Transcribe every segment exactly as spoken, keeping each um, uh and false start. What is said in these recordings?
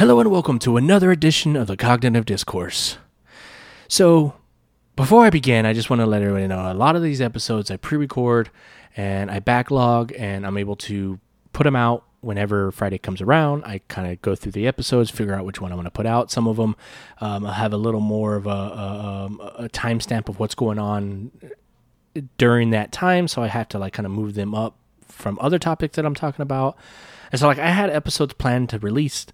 Hello and welcome to another edition of the Cognitive Discourse. So, before I begin, I just want to let everybody know a lot of these episodes I pre-record and I backlog, and I'm able to put them out whenever Friday comes around. I kind of go through the episodes, figure out which one I want to put out. Some of them um, I have a little more of a, a, a timestamp of what's going on during that time, so I have to like kind of move them up from other topics that I'm talking about. And so, like, I had episodes planned to release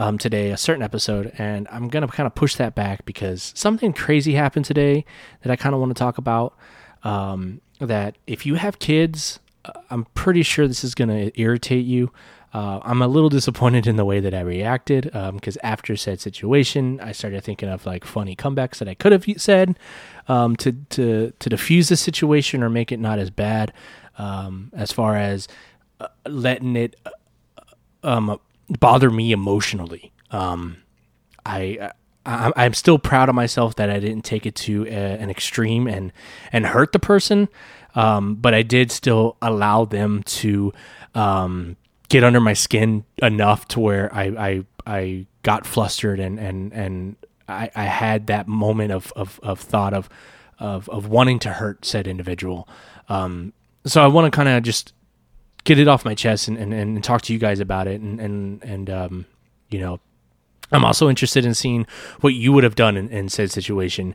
Um, today, a certain episode, and I'm going to kind of push that back because something crazy happened today that I kind of want to talk about, um, that if you have kids, I'm pretty sure this is going to irritate you. Uh, I'm a little disappointed in the way that I reacted because um, after said situation, I started thinking of like funny comebacks that I could have said um, to, to, to diffuse the situation or make it not as bad, um, as far as uh, letting it uh, um, bother me emotionally. Um, I, I, I'm still proud of myself that I didn't take it to a, an extreme and, and hurt the person. Um, but I did still allow them to, um, get under my skin enough to where I, I, I got flustered and, and, and I, I had that moment of, of, of thought of, of, of wanting to hurt said individual. Um, so I want to kind of just get it off my chest and, and, and talk to you guys about it. And, and, and um, you know, I'm also interested in seeing what you would have done in, in said situation.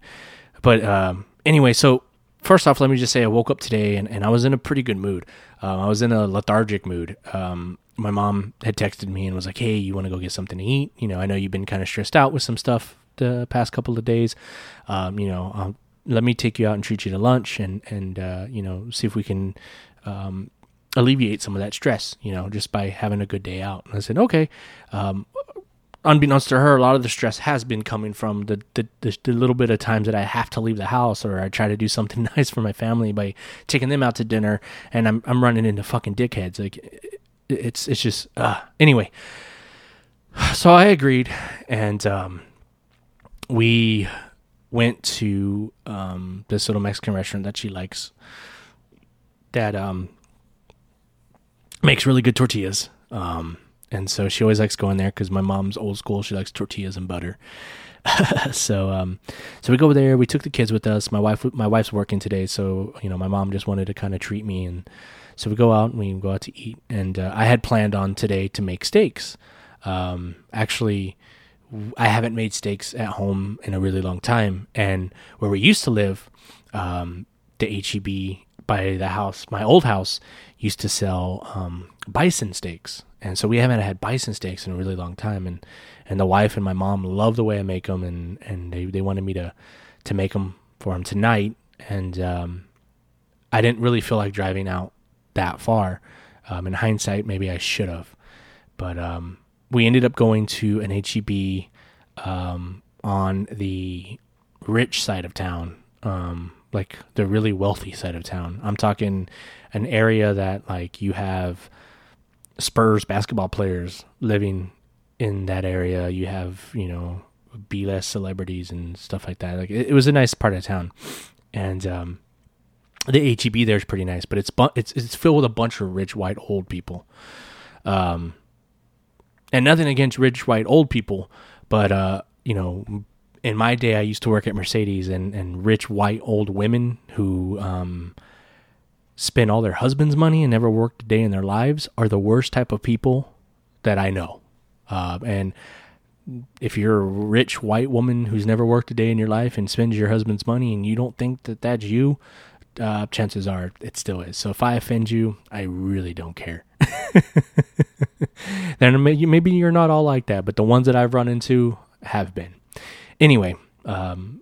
But um, anyway, so first off, let me just say I woke up today and, and I was in a pretty good mood. Uh, I was in a lethargic mood. Um, my mom had texted me and was like, hey, you want to go get something to eat? You know, I know you've been kind of stressed out with some stuff the past couple of days. Um, you know, um, let me take you out and treat you to lunch and, and uh, you know, see if we can... Um, alleviate some of that stress, you know, just by having a good day out. And I said, okay. Um, unbeknownst to her, a lot of the stress has been coming from the, the, the, the little bit of times that I have to leave the house or I try to do something nice for my family by taking them out to dinner. And I'm, I'm running into fucking dickheads. Like it, it's, it's just, uh, anyway. So I agreed. And, um, we went to, um, this little Mexican restaurant that she likes that, um, makes really good tortillas. Um, and so she always likes going there because my mom's old school. She likes tortillas and butter. so um, so we go there. We took the kids with us. My wife, my wife's working today. So, you know, my mom just wanted to kind of treat me. And so we go out and we go out to eat. And uh, I had planned on today to make steaks. Um, actually, I haven't made steaks at home in a really long time. And where we used to live, um, the H E B by the house, my old house, used to sell um, bison steaks. And so we haven't had bison steaks in a really long time. And, and the wife and my mom love the way I make them. And, and they, they wanted me to, to make them for them tonight. And um, I didn't really feel like driving out that far. Um, in hindsight, maybe I should have. But um, we ended up going to an H E B um, on the rich side of town. Um, like the really wealthy side of town. I'm talking an area that like you have Spurs basketball players living in that area. You have, you know, B-list celebrities and stuff like that. Like it, it was a nice part of town. And, um, the H E B there is pretty nice, but it's, bu- it's, it's filled with a bunch of rich, white, old people. Um, and nothing against rich, white, old people, but, uh, you know, in my day, I used to work at Mercedes, and, and rich, white, old women who um, spend all their husband's money and never worked a day in their lives are the worst type of people that I know. Uh, and if you're a rich, white woman who's never worked a day in your life and spends your husband's money and you don't think that that's you, uh, chances are it still is. So if I offend you, I really don't care. Then maybe you're not all like that, but the ones that I've run into have been. Anyway, um,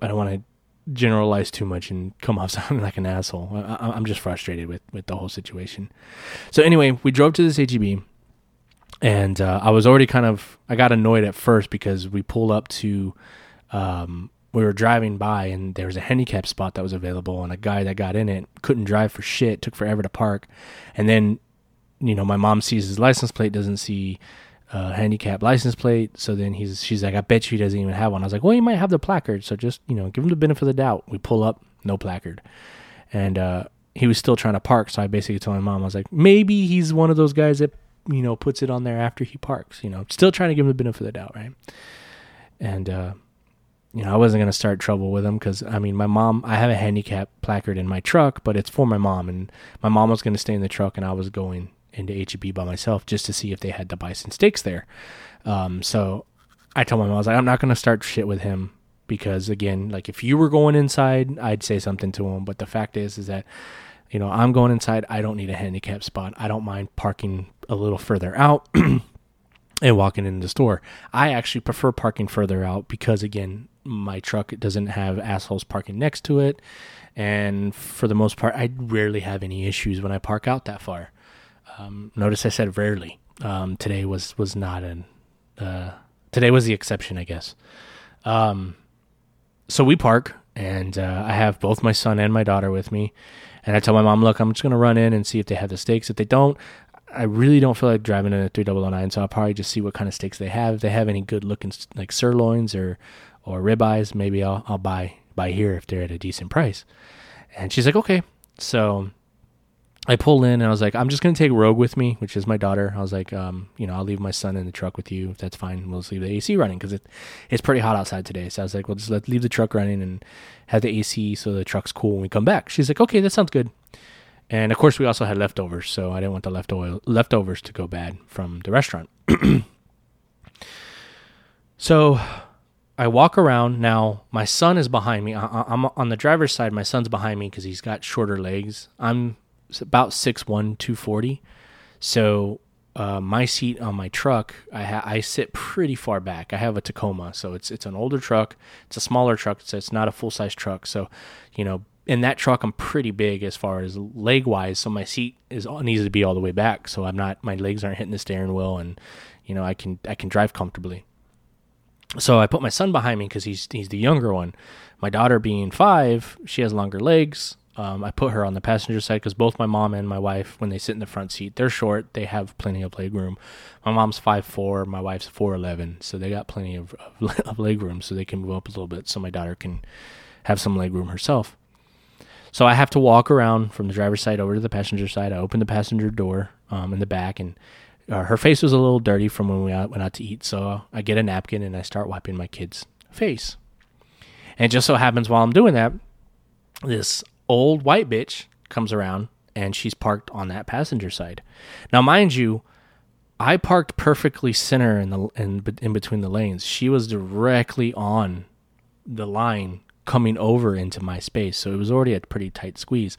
I don't want to generalize too much and come off sounding like an asshole. I, I'm just frustrated with, with the whole situation. So anyway, we drove to this H E B, and uh, I was already kind of, I got annoyed at first because we pulled up to, um, we were driving by, and there was a handicap spot that was available, and a guy that got in it couldn't drive for shit, took forever to park. And then, you know, my mom sees his license plate, doesn't see... Uh, handicap license plate. So then he's, she's like, I bet you he doesn't even have one. I was like, well, he might have the placard. So just, you know, give him the benefit of the doubt. We pull up, no placard. And, uh, he was still trying to park. So I basically told my mom, I was like, maybe he's one of those guys that you know, puts it on there after he parks, you know, still trying to give him the benefit of the doubt. Right. And, uh, you know, I wasn't going to start trouble with him because, I mean, my mom, I have a handicap placard in my truck, but it's for my mom. And my mom was going to stay in the truck and I was going into H E B by myself just to see if they had the bison steaks there. Um, so I told my mom, I was like, I'm not going to start shit with him because, again, like if you were going inside, I'd say something to him. But the fact is, is that, you know, I'm going inside. I don't need a handicap spot. I don't mind parking a little further out and walking into the store. I actually prefer parking further out because, again, my truck doesn't have assholes parking next to it. And for the most part, I rarely have any issues when I park out that far. Um, notice I said rarely. Um, today was, was not an, uh, today was the exception, I guess. Um, so we park and, uh, I have both my son and my daughter with me. And I tell my mom, look, I'm just going to run in and see if they have the steaks. If they don't, I really don't feel like driving in a three double oh nine. So I'll probably just see what kind of steaks they have. If they have any good looking like sirloins or, or ribeyes, maybe I'll, I'll buy, buy here if they're at a decent price. And she's like, okay. So I pull in and I was like, I'm just going to take Rogue with me, which is my daughter. I was like, um, you know, I'll leave my son in the truck with you. If that's fine. We'll just leave the A C running because it, it's pretty hot outside today. So I was like, well, just let's leave the truck running and have the A C so the truck's cool when we come back. She's like, okay, that sounds good. And of course, we also had leftovers, so I didn't want the left oil, leftovers to go bad from the restaurant. So I walk around. Now, my son is behind me. I, I'm on the driver's side. My son's behind me because he's got shorter legs. I'm about six one, two forty. So uh, my seat on my truck, I, ha- I sit pretty far back. I have a Tacoma, so it's it's an older truck. It's a smaller truck, so it's not a full-size truck. So, you know, in that truck, I'm pretty big as far as leg wise. So my seat is needs to be all the way back. So I'm not, my legs aren't hitting the steering wheel and, you know, I can, I can drive comfortably. So I put my son behind me cause he's, he's the younger one. My daughter being five, she has longer legs. Um, I put her on the passenger side cause both my mom and my wife, when they sit in the front seat, they're short. They have plenty of leg room. My mom's five, four, my wife's four, eleven. So they got plenty of, of, of leg room so they can move up a little bit. So my daughter can have some leg room herself. So I have to walk around from the driver's side over to the passenger side. I open the passenger door um, in the back, and uh, her face was a little dirty from when we out, went out to eat. So I get a napkin, and I start wiping my kid's face. And it just so happens while I'm doing that, this old white bitch comes around, and she's parked on that passenger side. Now, mind you, I parked perfectly center in the in, in between the lanes. She was directly on the line coming over into my space. So it was already a pretty tight squeeze.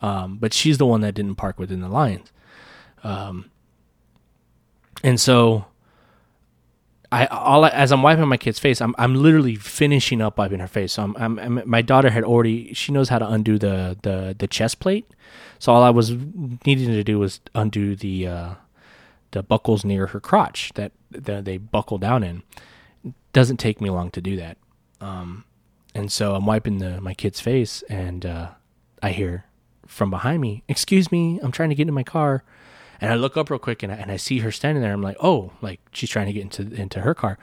Um, but she's the one that didn't park within the lines. Um, and so I, all I, as I'm wiping my kid's face, I'm, I'm literally finishing up wiping her face. So I'm, I'm, I'm, my daughter had already, she knows how to undo the, the, the chest plate. So all I was needing to do was undo the, uh, the buckles near her crotch that, that they buckle down in. It doesn't take me long to do that. Um, And so I'm wiping the, my kid's face, and uh, I hear from behind me, excuse me, I'm trying to get into my car. And I look up real quick, and I, and I see her standing there. I'm like, oh, like she's trying to get into into her car.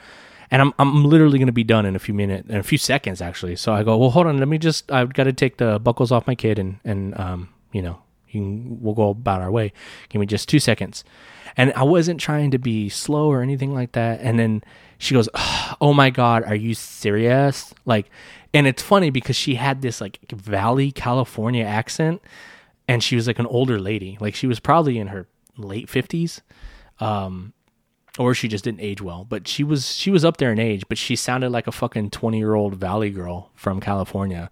And I'm I'm literally going to be done in a few minutes, in a few seconds, actually. So I go, well, hold on, let me just, I've got to take the buckles off my kid, and, and um, you know, you can, we'll go about our way. Give me just two seconds. And I wasn't trying to be slow or anything like that. And then she goes, oh, my God, are you serious? Like, and it's funny because she had this like Valley, California accent, and she was like an older lady. Like she was probably in her late fifties, um, or she just didn't age well. But she was she was up there in age, but she sounded like a fucking twenty-year-old Valley girl from California.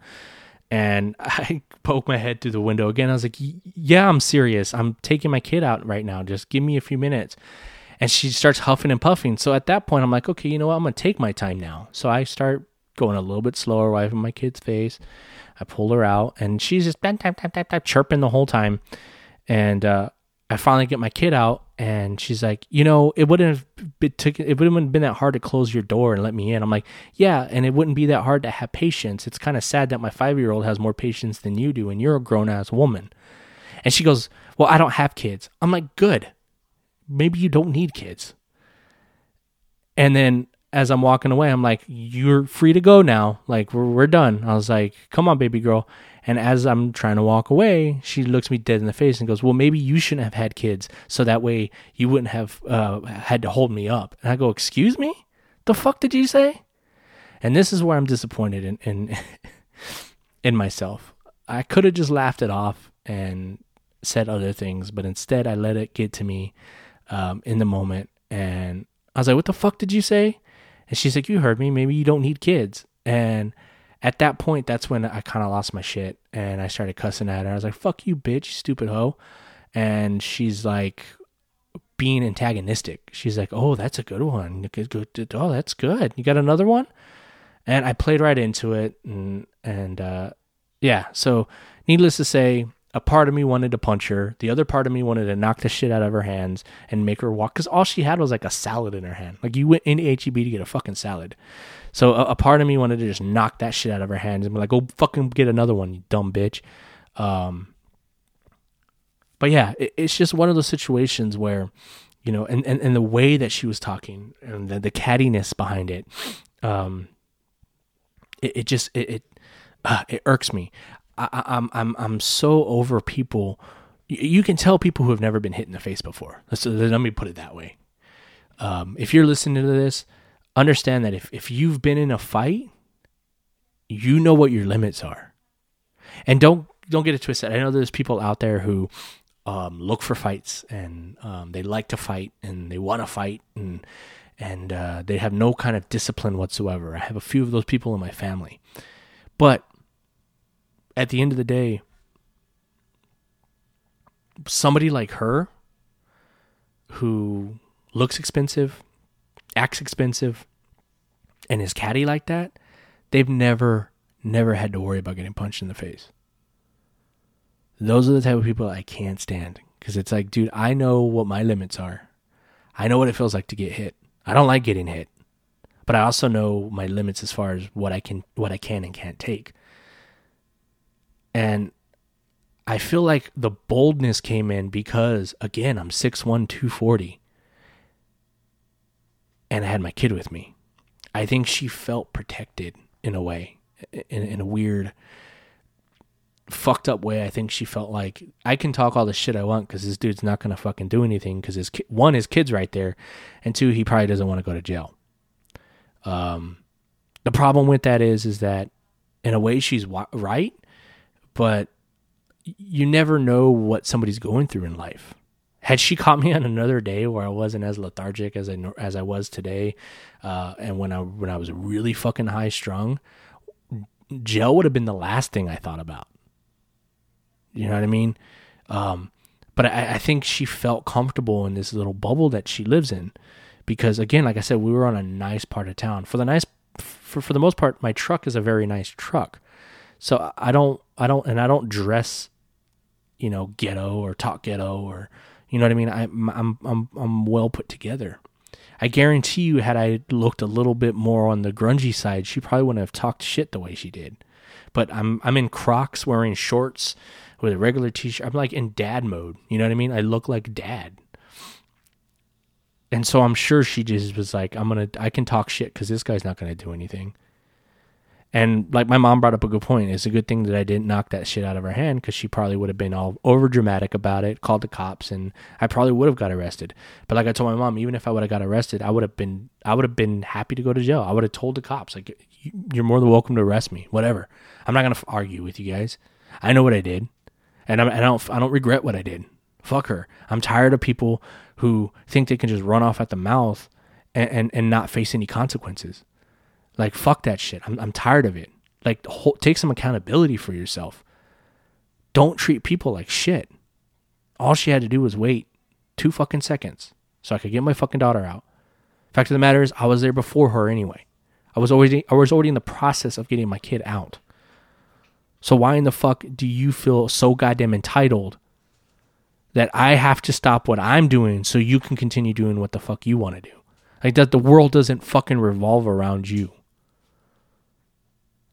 And I poked my head through the window again. I was like, yeah, I'm serious. I'm taking my kid out right now. Just give me a few minutes. And she starts huffing and puffing. So at that point, I'm like, okay, you know what? I'm going to take my time now. So I start going a little bit slower, wiping my kid's face. I pull her out, and she's just bam, bam, bam, bam, bam, chirping the whole time. And uh, I finally get my kid out, and she's like, you know, it wouldn't have been, took, it wouldn't have been that hard to close your door and let me in. I'm like, yeah, and it wouldn't be that hard to have patience. It's kind of sad that my five-year-old has more patience than you do, and you're a grown-ass woman. And she goes, well, I don't have kids. I'm like, good. Maybe you don't need kids. And then as I'm walking away, I'm like, you're free to go now. Like, we're, we're done. I was like, come on, baby girl. And as I'm trying to walk away, she looks me dead in the face and goes, well, maybe you shouldn't have had kids, so that way you wouldn't have uh, had to hold me up. And I go, excuse me? The fuck did you say? And this is where I'm disappointed in in, in myself. I could have just laughed it off and said other things, but instead I let it get to me um, in the moment. And I was like, what the fuck did you say? And she's like, you heard me. Maybe you don't need kids. And at that point, that's when I kind of lost my shit. And I started cussing at her. I was like, fuck you, bitch, stupid hoe. And she's like being antagonistic. She's like, oh, that's a good one. Oh, that's good. You got another one? And I played right into it. And, and uh, yeah, so needless to say, a part of me wanted to punch her. The other part of me wanted to knock the shit out of her hands and make her walk. Because all she had was like a salad in her hand. Like you went into H E B to get a fucking salad. So a, a part of me wanted to just knock that shit out of her hands and be like, go fucking get another one, you dumb bitch. Um, but yeah, it, it's just one of those situations where, you know, and, and, and the way that she was talking and the, the cattiness behind it, um, it, it just, it, it, uh, it irks me. I, I'm I'm I'm so over people. You can tell people who have never been hit in the face before. Let's, let me put it that way. Um, if you're listening to this, understand that if, if you've been in a fight, you know what your limits are, and don't don't get it twisted. I know there's people out there who um, look for fights and um, they like to fight and they want to fight and and uh, they have no kind of discipline whatsoever. I have a few of those people in my family, but at the end of the day, somebody like her who looks expensive, acts expensive, and is catty like that, they've never, never had to worry about getting punched in the face. Those are the type of people I can't stand, because it's like, dude, I know what my limits are. I know what it feels like to get hit. I don't like getting hit, but I also know my limits as far as what I can, what I can and can't take. And I feel like the boldness came in because, again, I'm six one, two forty. And I had my kid with me. I think she felt protected in a way, in, in a weird, fucked up way. I think she felt like, I can talk all the shit I want because this dude's not going to fucking do anything because his ki- one, his kid's right there. And two, he probably doesn't want to go to jail. Um, the problem with that is, is that in a way she's wa- right. But you never know what somebody's going through in life. Had she caught me on another day where I wasn't as lethargic as I as I was today, uh, and when I when I was really fucking high strung, jail would have been the last thing I thought about. You know what I mean? Um, but I, I think she felt comfortable in this little bubble that she lives in, because again, like I said, we were on a nice part of town. For the nice, for for the most part, my truck is a very nice truck. So I don't, I don't, and I don't dress, you know, ghetto or talk ghetto or, you know what I mean? I, I'm, I'm, I'm well put together. I guarantee you, had I looked a little bit more on the grungy side, she probably wouldn't have talked shit the way she did. But I'm, I'm in Crocs, wearing shorts with a regular t-shirt. I'm like in dad mode. You know what I mean? I look like dad. And so I'm sure she just was like, I'm going to, I can talk shit because this guy's not going to do anything. And like my mom brought up a good point. It's a good thing that I didn't knock that shit out of her hand, because she probably would have been all over dramatic about it, called the cops, and I probably would have got arrested. But like I told my mom, even if I would have got arrested, I would have been I would have been happy to go to jail. I would have told the cops, like, you're more than welcome to arrest me, whatever. I'm not going to argue with you guys. I know what I did, and I'm, I don't I don't regret what I did. Fuck her. I'm tired of people who think they can just run off at the mouth and, and, and not face any consequences. Like, fuck that shit. I'm I'm tired of it. Like, whole, take some accountability for yourself. Don't treat people like shit. All she had to do was wait two fucking seconds so I could get my fucking daughter out. Fact of the matter is, I was there before her anyway. I was always I was already in the process of getting my kid out. So why in the fuck do you feel so goddamn entitled that I have to stop what I'm doing so you can continue doing what the fuck you want to do? Like, that the world doesn't fucking revolve around you.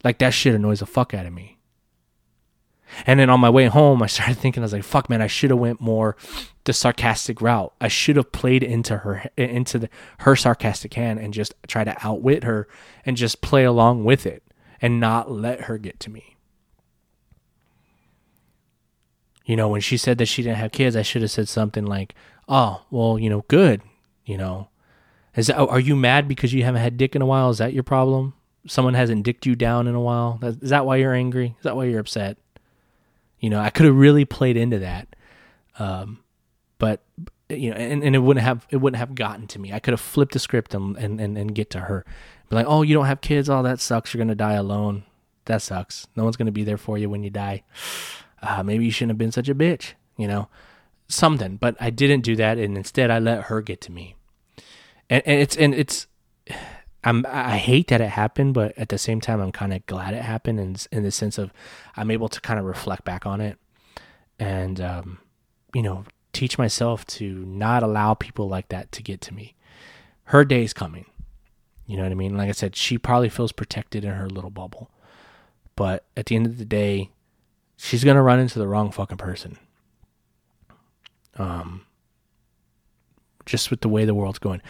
Like, that shit annoys the fuck out of me. And then on my way home, I started thinking, I was like, fuck, man, I should have went more the sarcastic route. I should have played into her into the, her sarcastic hand and just try to outwit her and just play along with it and not let her get to me. you know, when she said that she didn't have kids, I should have said something like, oh, well, you know, good, you know. Is that, are you mad because you haven't had dick in a while? Is that your problem? Someone hasn't dicked you down in a while? Is that why you're angry? Is that why you're upset? You know, I could have really played into that. Um, but, you know, and, and it wouldn't have, it wouldn't have gotten to me. I could have flipped the script and, and, and, and get to her. Be like, oh, you don't have kids. Oh, that sucks. You're going to die alone. That sucks. No one's going to be there for you when you die. Uh, maybe you shouldn't have been such a bitch, you know, something, but I didn't do that. And instead I let her get to me. And, and it's, and it's, I'm, I hate that it happened, but at the same time, I'm kind of glad it happened in, in the sense of I'm able to kind of reflect back on it and, um, you know, teach myself to not allow people like that to get to me. Her day's coming. You know what I mean? Like I said, she probably feels protected in her little bubble, but at the end of the day, she's going to run into the wrong fucking person. Um, just with the way the world's going.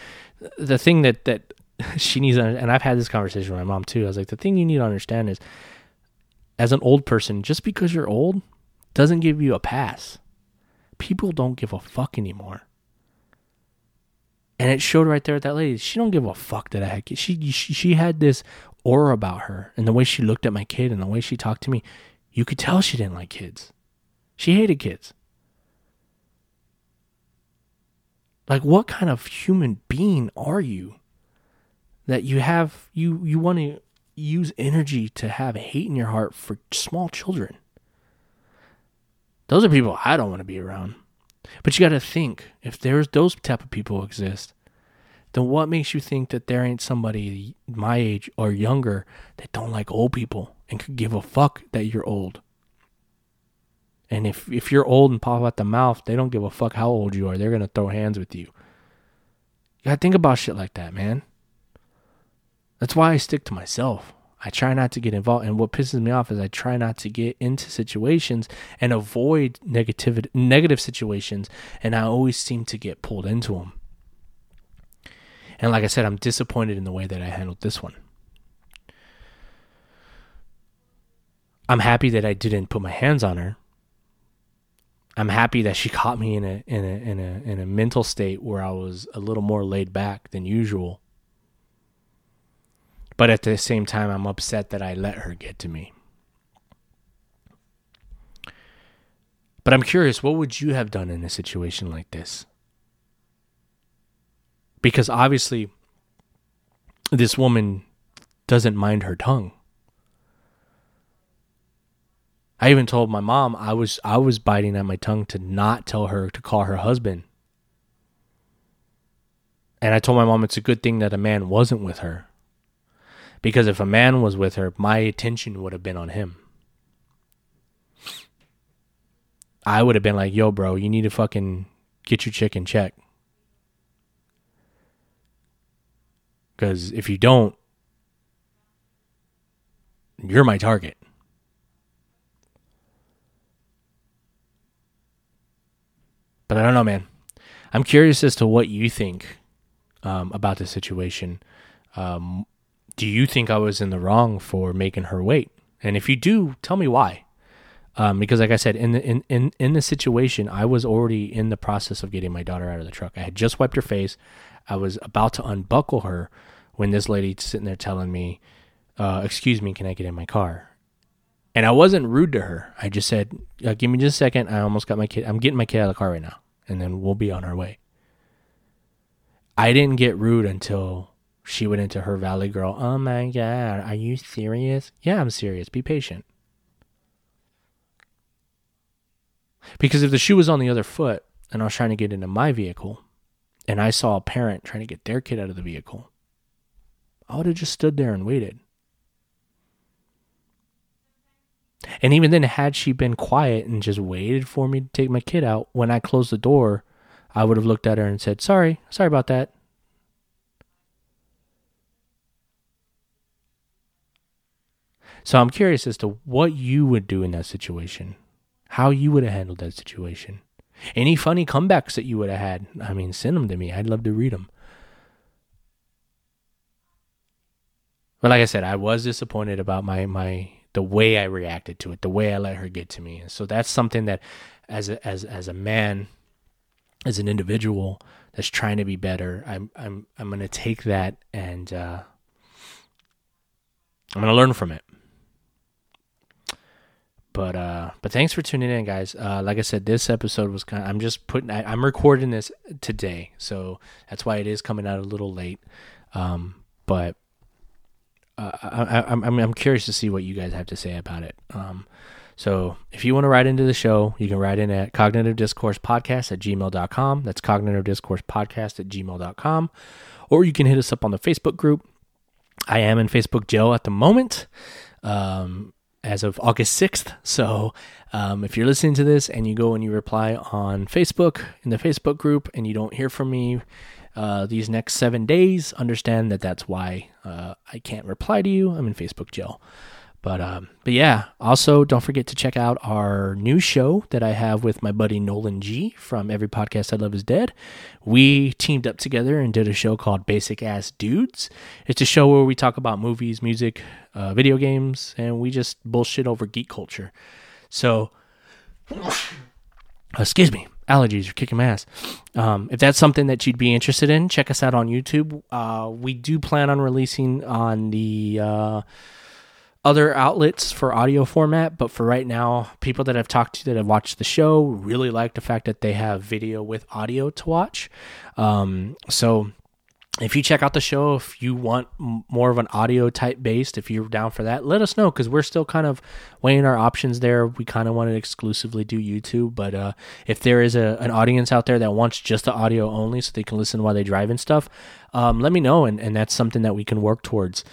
The thing that, that, she needs, and I've had this conversation with my mom too. I was like, the thing you need to understand is, as an old person, just because you're old doesn't give you a pass. People don't give a fuck anymore. And it showed right there with that lady. She don't give a fuck that I had kids. She, she, she had this aura about her, and the way she looked at my kid and the way she talked to me, you could tell she didn't like kids. She hated kids. Like, what kind of human being are you? That you have, you, you want to use energy to have hate in your heart for small children. Those are people I don't want to be around. But you got to think, if there's those type of people exist, then what makes you think that there ain't somebody my age or younger that don't like old people and could give a fuck that you're old? And if, if you're old and pop out the mouth, they don't give a fuck how old you are. They're going to throw hands with you. You got to think about shit like that, man. That's why I stick to myself. I try not to get involved. And what pisses me off is I try not to get into situations and avoid negative, negative situations. And I always seem to get pulled into them. And like I said, I'm disappointed in the way that I handled this one. I'm happy that I didn't put my hands on her. I'm happy that she caught me in a, in a, in a, in a mental state where I was a little more laid back than usual. But at the same time, I'm upset that I let her get to me. But I'm curious, what would you have done in a situation like this? Because obviously, this woman doesn't mind her tongue. I even told my mom I was I was biting at my tongue to not tell her to call her husband. And I told my mom it's a good thing that a man wasn't with her. Because if a man was with her, my attention would have been on him. I would have been like, yo, bro, you need to fucking get your chick in check. Because if you don't, you're my target. But I don't know, man. I'm curious as to what you think um, about the situation. Um... Do you think I was in the wrong for making her wait? And if you do, tell me why. Um, because like I said, in the in, in, in the situation, I was already in the process of getting my daughter out of the truck. I had just wiped her face. I was about to unbuckle her when this lady's sitting there telling me, uh, excuse me, can I get in my car? And I wasn't rude to her. I just said, uh, give me just a second. I almost got my kid. I'm getting my kid out of the car right now. And then we'll be on our way. I didn't get rude until she went into her valley girl. Oh my God, are you serious? Yeah, I'm serious. Be patient. Because if the shoe was on the other foot and I was trying to get into my vehicle and I saw a parent trying to get their kid out of the vehicle, I would have just stood there and waited. And even then, had she been quiet and just waited for me to take my kid out, when I closed the door, I would have looked at her and said, sorry, sorry about that. So I'm curious as to what you would do in that situation, how you would have handled that situation, any funny comebacks that you would have had. I mean, send them to me. I'd love to read them. But like I said, I was disappointed about my, my the way I reacted to it, the way I let her get to me. And so that's something that as a, as as a man, as an individual that's trying to be better, I'm I'm I'm going to take that and uh, I'm going to learn from it. But uh, but thanks for tuning in, guys. Uh, like I said, this episode was kind of, I'm just putting, I, I'm recording this today, so that's why it is coming out a little late. Um, but uh, I, I, I'm I'm curious to see what you guys have to say about it. Um, so if you want to write into the show, you can write in at cognitive discourse podcast at gmail dot com. That's cognitive discourse podcast at gmail dot com, or you can hit us up on the Facebook group. I am in Facebook jail at the moment. Um. As of August sixth. So um, if you're listening to this and you go and you reply on Facebook, in the Facebook group, and you don't hear from me uh, these next seven days, understand that that's why uh, I can't reply to you. I'm in Facebook jail. But, um, but yeah, also don't forget to check out our new show that I have with my buddy Nolan G from Every Podcast I Love Is Dead. We teamed up together and did a show called Basic Ass Dudes. It's a show where we talk about movies, music, uh, video games, and we just bullshit over geek culture. So, excuse me, allergies are kicking my ass. Um, if that's something that you'd be interested in, check us out on YouTube. Uh, we do plan on releasing on the... Uh, other outlets for audio format, but for right now, people that I've talked to that have watched the show really like the fact that they have video with audio to watch. Um, so if you check out the show, if you want more of an audio type based, if you're down for that, let us know, because we're still kind of weighing our options there. We kind of want to exclusively do YouTube, but uh, if there is a, an audience out there that wants just the audio only so they can listen while they drive and stuff, um, let me know, and, and that's something that we can work towards.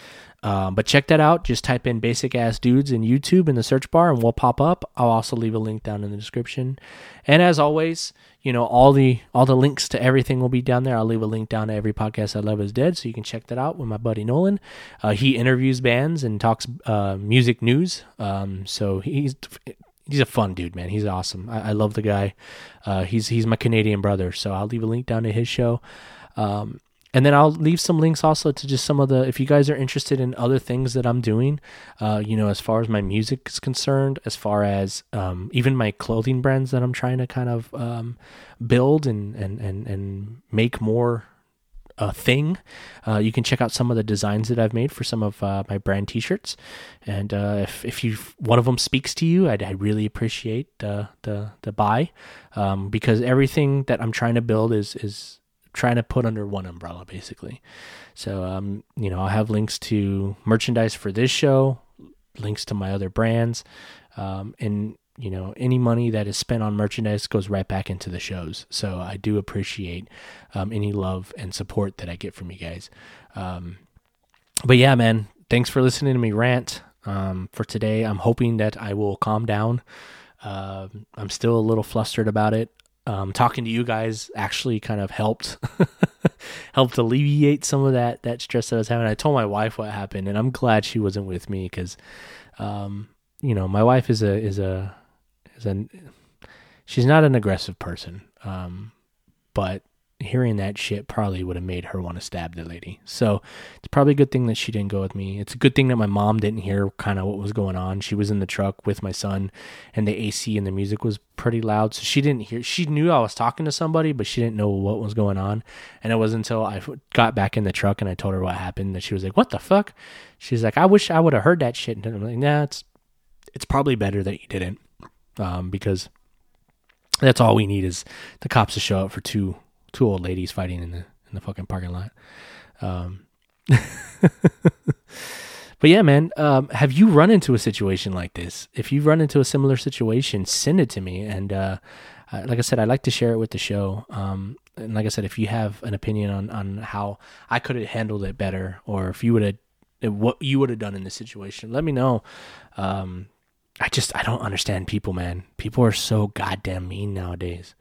Um, but check that out. Just type in Basic Ass Dudes in YouTube in the search bar and we'll pop up. I'll also leave a link down in the description. And as always, you know, all the all the links to everything will be down there. I'll leave a link down to Every Podcast I Love Is Dead, so you can check that out with my buddy Nolan. Uh, he interviews bands and talks uh, music news. Um, so he's he's a fun dude, man. He's awesome. I, I love the guy. Uh, he's, he's my Canadian brother, so I'll leave a link down to his show. Um And then I'll leave some links also to just some of the, if you guys are interested in other things that I'm doing, uh, you know, as far as my music is concerned, as far as um, even my clothing brands that I'm trying to kind of um, build and, and, and, and make more a thing. Uh, you can check out some of the designs that I've made for some of uh, my brand t-shirts. And uh, if, if you one of them speaks to you, I'd, I really appreciate the, the, the buy um, because everything that I'm trying to build is is... trying to put under one umbrella, basically. So, um, you know, I'll have links to merchandise for this show, links to my other brands, um, and, you know, any money that is spent on merchandise goes right back into the shows. So I do appreciate um, any love and support that I get from you guys. Um, but yeah, man, thanks for listening to me rant um, for today. I'm hoping that I will calm down. Uh, I'm still a little flustered about it. Um, talking to you guys actually kind of helped helped alleviate some of that that stress that I was having. I told my wife what happened, and I'm glad she wasn't with me because, um, you know, my wife is a is a is a she's not an aggressive person, um, but hearing that shit probably would have made her want to stab the lady. So it's probably a good thing that she didn't go with me. It's a good thing that my mom didn't hear kind of what was going on. She was in the truck with my son and the A C and the music was pretty loud. So she didn't hear, she knew I was talking to somebody, but she didn't know what was going on. And it wasn't until I got back in the truck and I told her what happened that she was like, what the fuck? She's like, I wish I would have heard that shit. And I'm like, nah, it's, it's probably better that you didn't. Um, because that's all we need is the cops to show up for two Two old ladies fighting in the in the fucking parking lot. Um, but yeah, man, um, have you run into a situation like this? If you've run into a similar situation, send it to me. And uh, I, like I said, I'd like to share it with the show. Um, and like I said, if you have an opinion on, on how I could have handled it better, or if you would have what you would have done in this situation, let me know. Um, I just I don't understand people, man. People are so goddamn mean nowadays.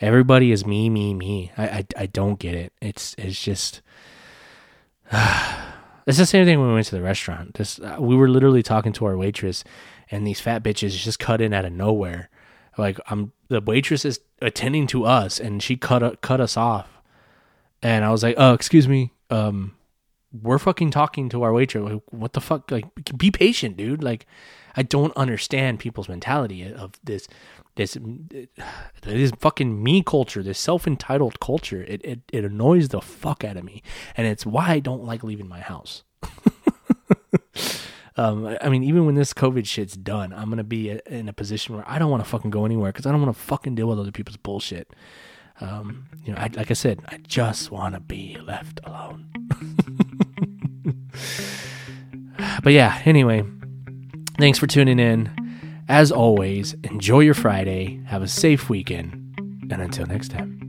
Everybody is me, me, me. I, I, I don't get it. It's, it's just, uh, it's the same thing when we went to the restaurant. This, uh, we were literally talking to our waitress and these fat bitches just cut in out of nowhere. Like I'm, the waitress is attending to us and she cut, uh, cut us off. And I was like, oh, excuse me. Um, we're fucking talking to our waitress. Like, what the fuck? Like, be patient, dude. Like, I don't understand people's mentality of this, this, this fucking me culture, this self-entitled culture. It, it, it annoys the fuck out of me. And it's why I don't like leaving my house. um, I mean, even when this COVID shit's done, I'm going to be in a position where I don't want to fucking go anywhere because I don't want to fucking deal with other people's bullshit. Um, you know, I, like I said, I just want to be left alone. But yeah, anyway, thanks for tuning in. As always, enjoy your Friday, have a safe weekend, and until next time.